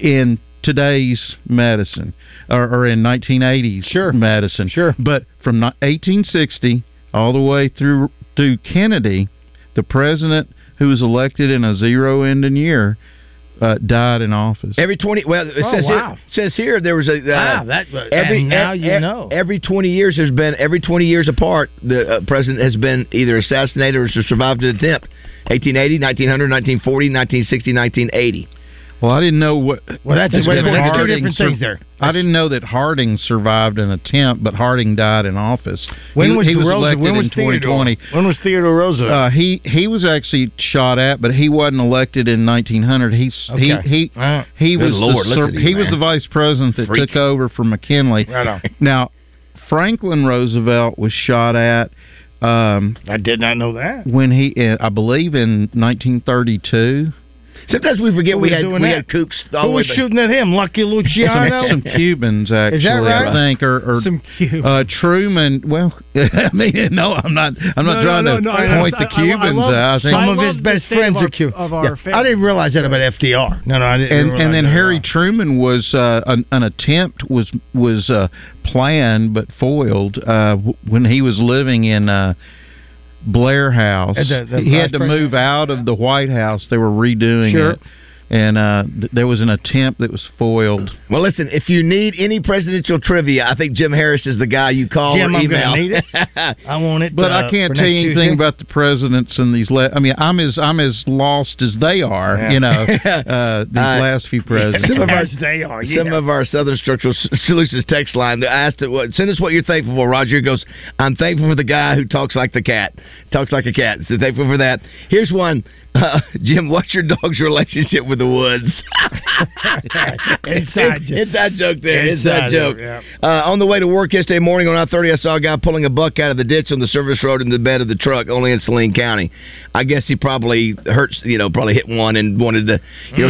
in today's medicine, or in 1980s medicine. Sure. But from 1860 all the way through Kennedy, the president who was elected in a zero-ending year died in office. Every 20, it says here there was a every 20 years there's been every 20 years apart the president has been either assassinated or survived an attempt. 1880, 1900, 1940, 1960, 1980. Well, I didn't know what. Well, that's just two different things there. I didn't know that Harding survived an attempt, but Harding died in office. When was Theodore? 2020. When was Theodore Roosevelt? He was actually shot at, but he wasn't elected in 1900. He was the vice president that took over from McKinley. Right on. Now, Franklin Roosevelt was shot at. I did not know that when he, I believe, in 1932. Sometimes we forget we had kooks. Who was shooting at him? Lucky Luciano? Some Cubans, actually. Is that right? I think, or some Cubans. Truman. Well, I mean, no, I'm not trying to point the Cubans out. Some of his best friends are Cuban. I didn't realize that about FDR. No, I didn't. And then Harry Truman was an attempt was planned but foiled when he was living in. Blair House. He had to move out of the White House. They were redoing it. and there was an attempt that was foiled. Well, listen, if you need any presidential trivia, I think Jim Harris is the guy you call or email. Jim, I'm going to need it. I want it. But I can't tell you anything about the presidents and these. I'm as lost as they are. Yeah. You know, these last few presidents. Some of our Southern Structural Solutions text line. I asked it, send us what you're thankful for. Roger goes, I'm thankful for the guy who talks like the cat. Talks like a cat. So thankful for that. Here's one. Jim, what's your dog's relationship with the woods? Inside joke. Yeah. On the way to work yesterday morning on I-30, I saw a guy pulling a buck out of the ditch on the service road in the bed of the truck, only in Saline County. I guess he probably probably hit one and wanted to,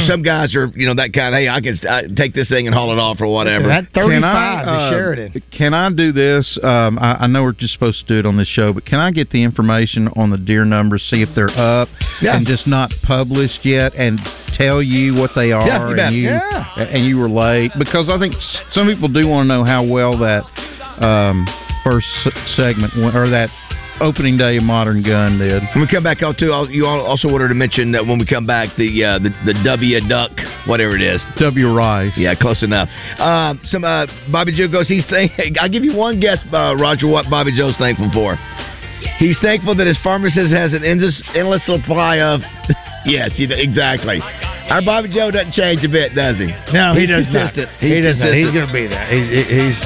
some guys are, that kind of, hey, I can take this thing and haul it off or whatever. That 35 to Sheridan. Can I do this? I know we're just supposed to do it on this show, but can I get the information on the deer numbers, see if they're up? Yeah. And just not published yet, and tell you what they are, and you relate, because I think some people do want to know how well that first segment or that opening day of Modern Gun did. When we come back, you also wanted to mention that when we come back, the W Duck, whatever it is, W Rice. Yeah, close enough. Bobby Joe goes. I'll give you one guess, Roger. What Bobby Joe's thankful for? He's thankful that his pharmacist has an endless supply of... Yes, exactly. Our Bobby Joe doesn't change a bit, does he? No, he does not. He does not. He's going to be there. He's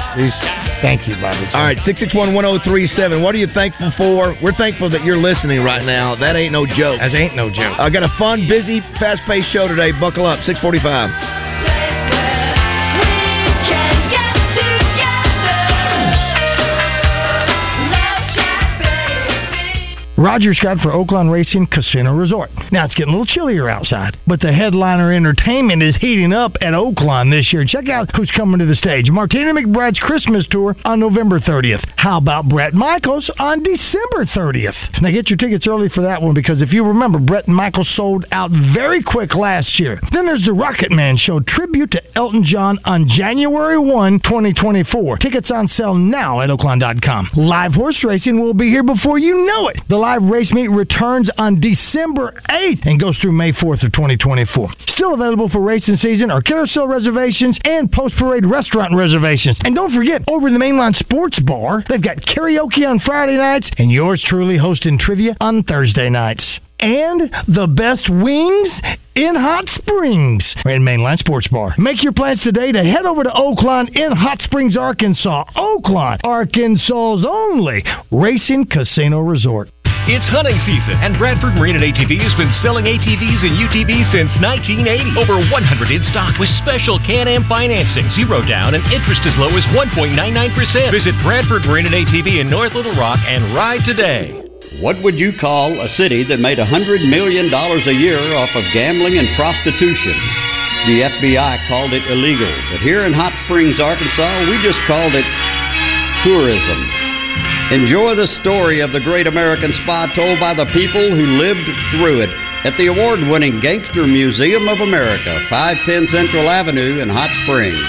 Thank you, Bobby Joe. All right, 661-1037. What are you thankful for? We're thankful that you're listening right now. That ain't no joke. That ain't no joke. I got a fun, busy, fast-paced show today. Buckle up, 645. Roger Scott for Oaklawn Racing Casino Resort. Now, it's getting a little chillier outside, but the headliner entertainment is heating up at Oaklawn this year. Check out who's coming to the stage. Martina McBride's Christmas Tour on November 30th. How about Bret Michaels on December 30th? Now, get your tickets early for that one, because if you remember, Bret Michaels sold out very quick last year. Then there's the Rocket Man Show tribute to Elton John on January 1, 2024. Tickets on sale now at Oaklawn.com. Live horse racing will be here before you know it. The live race meet returns on December 8th and goes through May 4th of 2024. Still available for racing season are killer sale reservations and post-parade restaurant reservations. And don't forget, over in the Mainline Sports Bar, they've got karaoke on Friday nights and yours truly hosting trivia on Thursday nights. And the best wings in Hot Springs in Mainline Sports Bar. Make your plans today to head over to Oaklawn in Hot Springs, Arkansas. Oaklawn, Arkansas's only racing casino resort. It's hunting season, and Bradford Marine and ATV has been selling ATVs and UTVs since 1980. Over 100 in stock with special Can-Am financing, zero down, and interest as low as 1.99%. Visit Bradford Marine and ATV in North Little Rock and ride today. What would you call a city that made $100 million a year off of gambling and prostitution? The FBI called it illegal, but here in Hot Springs, Arkansas, we just called it tourism. Enjoy the story of the great American spa told by the people who lived through it at the award-winning Gangster Museum of America, 510 Central Avenue in Hot Springs.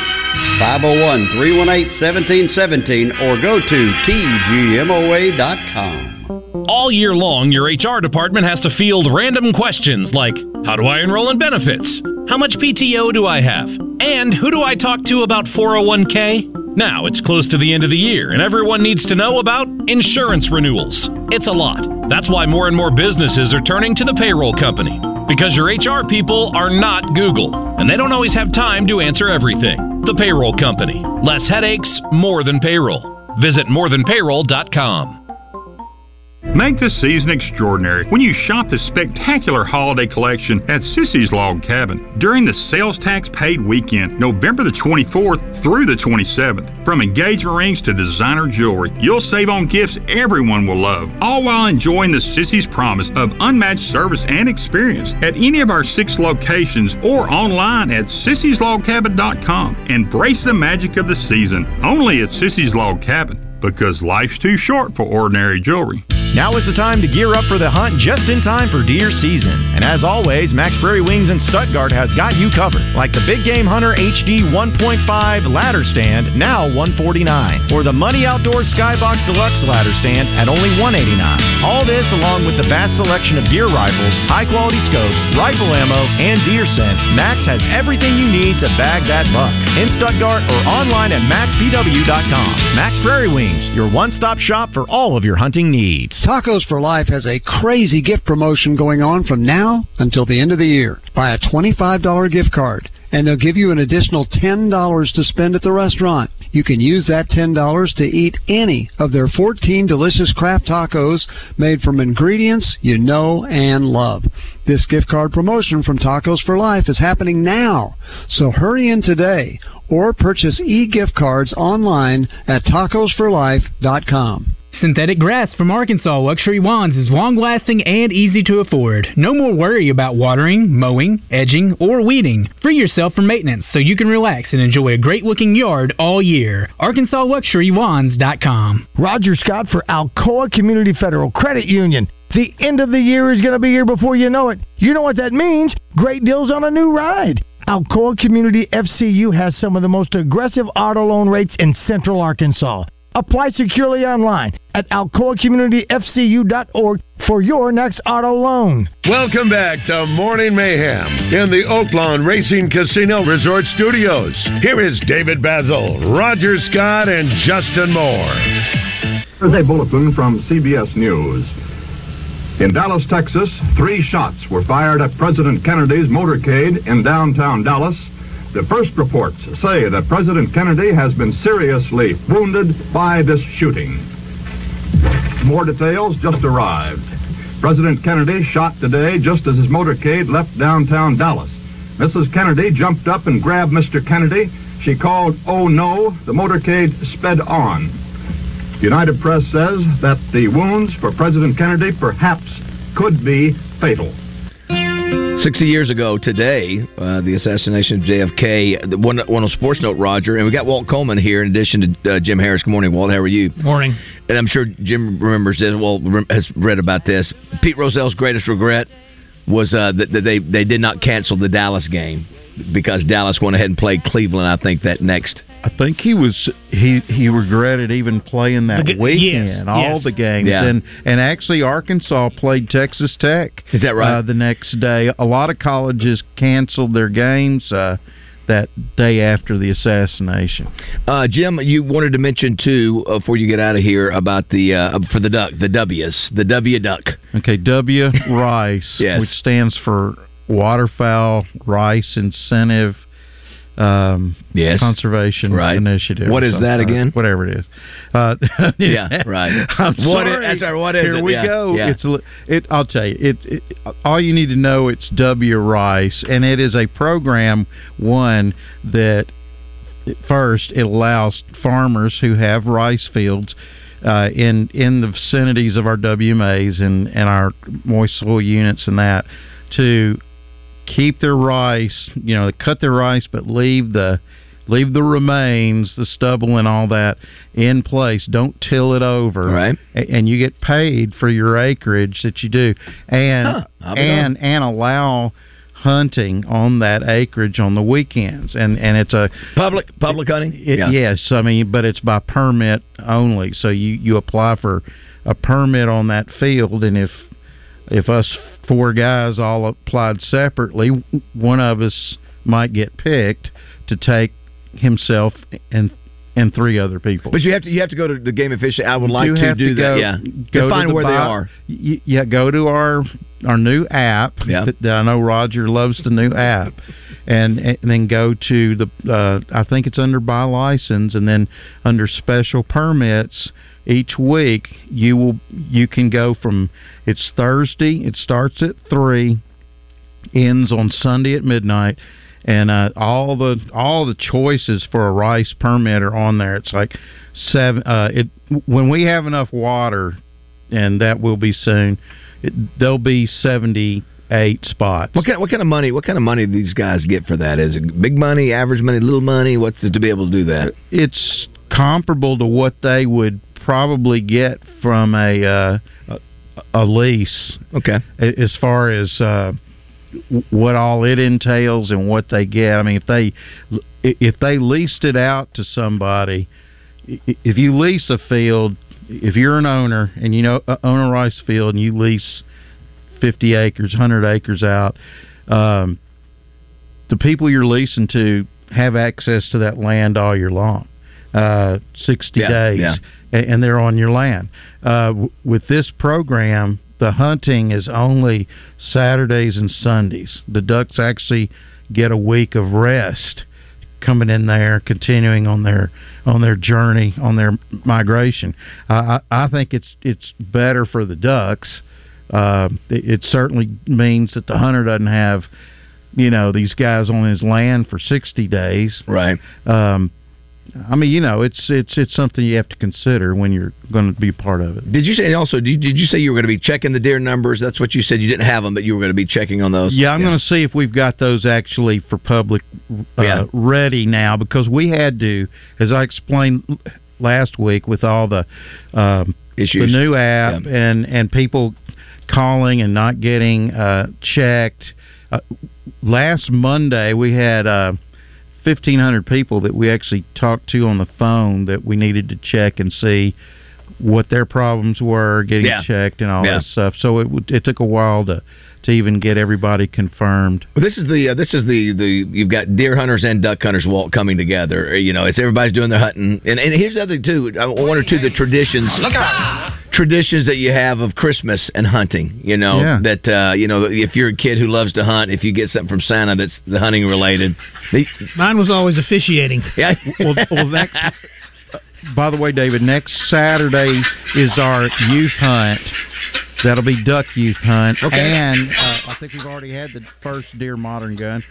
501-318-1717 or go to tgmoa.com. All year long, your HR department has to field random questions like, how do I enroll in benefits? How much PTO do I have? And who do I talk to about 401k? Now it's close to the end of the year, and everyone needs to know about insurance renewals. It's a lot. That's why more and more businesses are turning to the payroll company, because your HR people are not Google, and they don't always have time to answer everything. The payroll company. Less headaches, more than payroll. Visit morethanpayroll.com. Make the season extraordinary when you shop the spectacular holiday collection at Sissy's Log Cabin during the sales tax paid weekend, November the 24th through the 27th. From engagement rings to designer jewelry, you'll save on gifts everyone will love, all while enjoying the Sissy's promise of unmatched service and experience at any of our 6 locations or online at sissyslogcabin.com. Embrace the magic of the season only at Sissy's Log Cabin, because life's too short for ordinary jewelry. Now is the time to gear up for the hunt just in time for deer season. And as always, Max Prairie Wings in Stuttgart has got you covered. Like the Big Game Hunter HD 1.5 ladder stand, now $149. Or the Money Outdoor Skybox Deluxe ladder stand at only $189. All this along with the vast selection of deer rifles, high-quality scopes, rifle ammo, and deer scent. Max has everything you need to bag that buck. In Stuttgart or online at maxpw.com. Max Prairie Wings, your one-stop shop for all of your hunting needs. Tacos for Life has a crazy gift promotion going on from now until the end of the year. Buy a $25 gift card, and they'll give you an additional $10 to spend at the restaurant. You can use that $10 to eat any of their 14 delicious craft tacos made from ingredients you know and love. This gift card promotion from Tacos for Life is happening now, so hurry in today or purchase e-gift cards online at tacosforlife.com. Synthetic grass from Arkansas Luxury Lawns is long-lasting and easy to afford. No more worry about watering, mowing, edging, or weeding. Free yourself from maintenance so you can relax and enjoy a great-looking yard all year. ArkansasLuxuryLawns.com. Roger Scott for Alcoa Community Federal Credit Union. The end of the year is going to be here before you know it. You know what that means. Great deals on a new ride. Alcoa Community FCU has some of the most aggressive auto loan rates in Central Arkansas. Apply securely online at alcoacommunityfcu.org for your next auto loan. Welcome back to Morning Mayhem in the Oaklawn Racing Casino Resort Studios. Here is David Basil, Roger Scott, and Justin Moore. Here's a bulletin from CBS News. In Dallas, Texas, 3 shots were fired at President Kennedy's motorcade in downtown Dallas. The first reports say that President Kennedy has been seriously wounded by this shooting. More details just arrived. President Kennedy shot today just as his motorcade left downtown Dallas. Mrs. Kennedy jumped up and grabbed Mr. Kennedy. She called, "Oh no." The motorcade sped on. United Press says that the wounds for President Kennedy perhaps could be fatal. 60 years ago today, the assassination of JFK. One on Sports Note, Roger, and we got Walt Coleman here in addition to Jim Harris. Good morning, Walt. How are you? Morning. And I'm sure Jim remembers this. Walt has read about this. Pete Rozell's greatest regret was that they did not cancel the Dallas game because Dallas went ahead and played Cleveland. I think that next. I think he regretted even playing that weekend, yes, all the games. Yeah. And actually Arkansas played Texas Tech. Is that right? The next day. A lot of colleges canceled their games that day after the assassination. Jim, you wanted to mention, too, before you get out of here, about the, for the Duck, the W's, the W Duck. Okay, W Rice, yes, which stands for Waterfowl Rice Incentive Conservation Initiative. What is that again? Whatever it is. Yeah, right. I'm sorry. That's right. What is it? Here we go. Yeah. I'll tell you. All you need to know, it's W. Rice, and it is a program, that first it allows farmers who have rice fields in the vicinities of our WMAs and our moist soil units and that to keep their rice, they cut their rice, but leave the remains, the stubble and all that in place. Don't till it over. Right. And you get paid for your acreage that you do. And allow hunting on that acreage on the weekends, and it's a public hunting. Yes, but it's by permit only. So you apply for a permit on that field, and if us 4 guys all applied separately, one of us might get picked to take himself and 3 other people. But you have to go to the game official. I would like to do that. Yeah, go find where they are. Yeah, go to our new app. Yeah, I know Roger loves the new app, and then go to the. I think it's under by license, and then under special permits. Each week, you can go from, it's Thursday, it starts at 3, ends on Sunday at midnight, and all the choices for a rice permit are on there. It's like 7. When we have enough water, and that will be soon, there'll be 78 spots. What kind of money do these guys get for that? Is it big money, average money, little money? What's it to be able to do that? It's comparable to what they would probably get from a lease. Okay. As far as what all it entails and what they get. I mean, if they leased it out to somebody, if you lease a field, if you're an owner and you know own a rice field and you lease 50 acres, 100 acres out, the people you're leasing to have access to that land all year long, 60 days, and they're on your land. With this program, the hunting is only Saturdays and Sundays. The ducks actually get a week of rest coming in there, continuing on their journey, on their migration. I think it's better for the ducks. It certainly means that the hunter doesn't have, these guys on his land for 60 days. Right. I mean, it's something you have to consider when you're going to be part of it. Did you say, and also, did you say you were going to be checking the deer numbers? That's what you said. You didn't have them, but you were going to be checking on those. Yeah, I'm going to see if we've got those actually for public ready now, because we had to, as I explained last week, with all the issues, the new app, and people calling and not getting checked. Last Monday, we had 1,500 people that we actually talked to on the phone that we needed to check and see what their problems were, getting checked and all that stuff. So it took a while to even get everybody confirmed. Well, this is the you've got deer hunters and duck hunters coming together. It's everybody's doing their hunting. And here's the other two, one or two of the traditions. Look out! Traditions that you have of Christmas and hunting, that, if you're a kid who loves to hunt, if you get something from Santa that's the hunting related. Mine was always officiating. Yeah. Well, by the way, David, next Saturday is our youth hunt. That'll be duck youth hunt. Okay. And I think we've already had the first deer modern gun,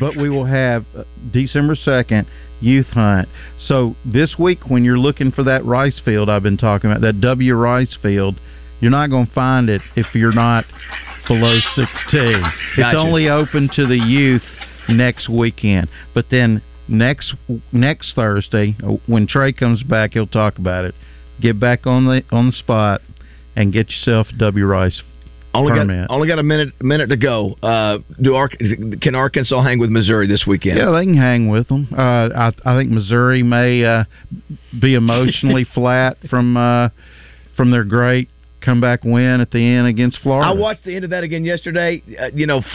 but we will have December 2nd. Youth hunt. So this week, when you're looking for that rice field I've been talking about, that W rice field, you're not going to find it if you're not below 16. Gotcha. It's only open to the youth next weekend. But then next Thursday, when Trey comes back, he'll talk about it. Get back on the spot and get yourself a W rice field. Only got a minute to go. Can Arkansas hang with Missouri this weekend? Yeah, they can hang with them. I think Missouri may be emotionally flat from their great comeback win at the end against Florida. I watched the end of that again yesterday.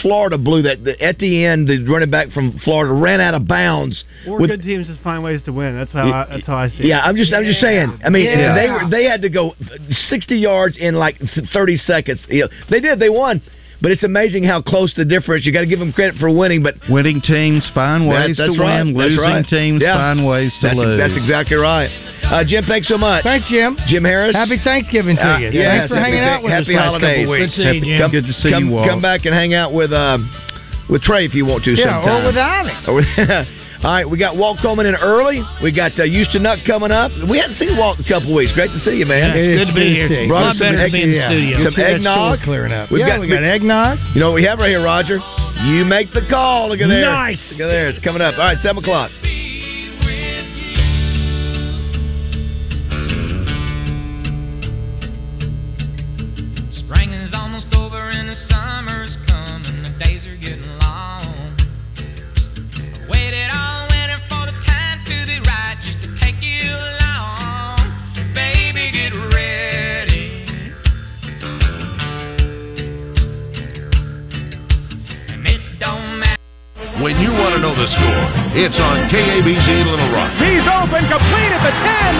Florida blew that. At the end, the running back from Florida ran out of bounds. Good teams just find ways to win. That's how I see it. Yeah, I'm just saying. I mean, they had to go 60 yards in like 30 seconds. They did. They won. But it's amazing how close the difference. You got to give them credit for winning. But winning teams find ways to win. Losing teams find ways to lose. That's exactly right. Jim, thanks so much. Thanks, Jim. Jim Harris. Happy Thanksgiving to you. Thanks for hanging out with us. Happy holidays. Good to see you all. Come back and hang out with Trey if you want to sometime. Yeah, or with Alex. All right, we got Walt coming in early. We got Houston Nutt coming up. We hadn't seen Walt in a couple weeks. Great to see you, man. Yeah, it's good to be here. A lot better to be in the studio. Some eggnog. We got eggnog. You know what we have right here, Roger? You make the call. Look at there. Nice. Look at there. It's coming up. All right, 7 o'clock. When you want to know the score, it's on KABZ Little Rock. He's open, complete at the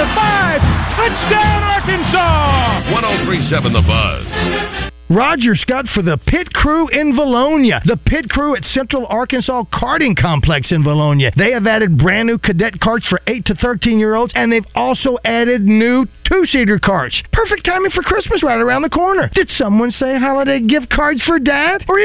10, the 5. Touchdown, Arkansas! 103.7 The Buzz. Roger Scott for the Pit Crew in Valonia. The Pit Crew at Central Arkansas Karting Complex in Valonia. They have added brand new cadet karts for 8 to 13-year-olds, and they've also added new two-seater karts. Perfect timing for Christmas right around the corner. Did someone say holiday gift cards for Dad? Or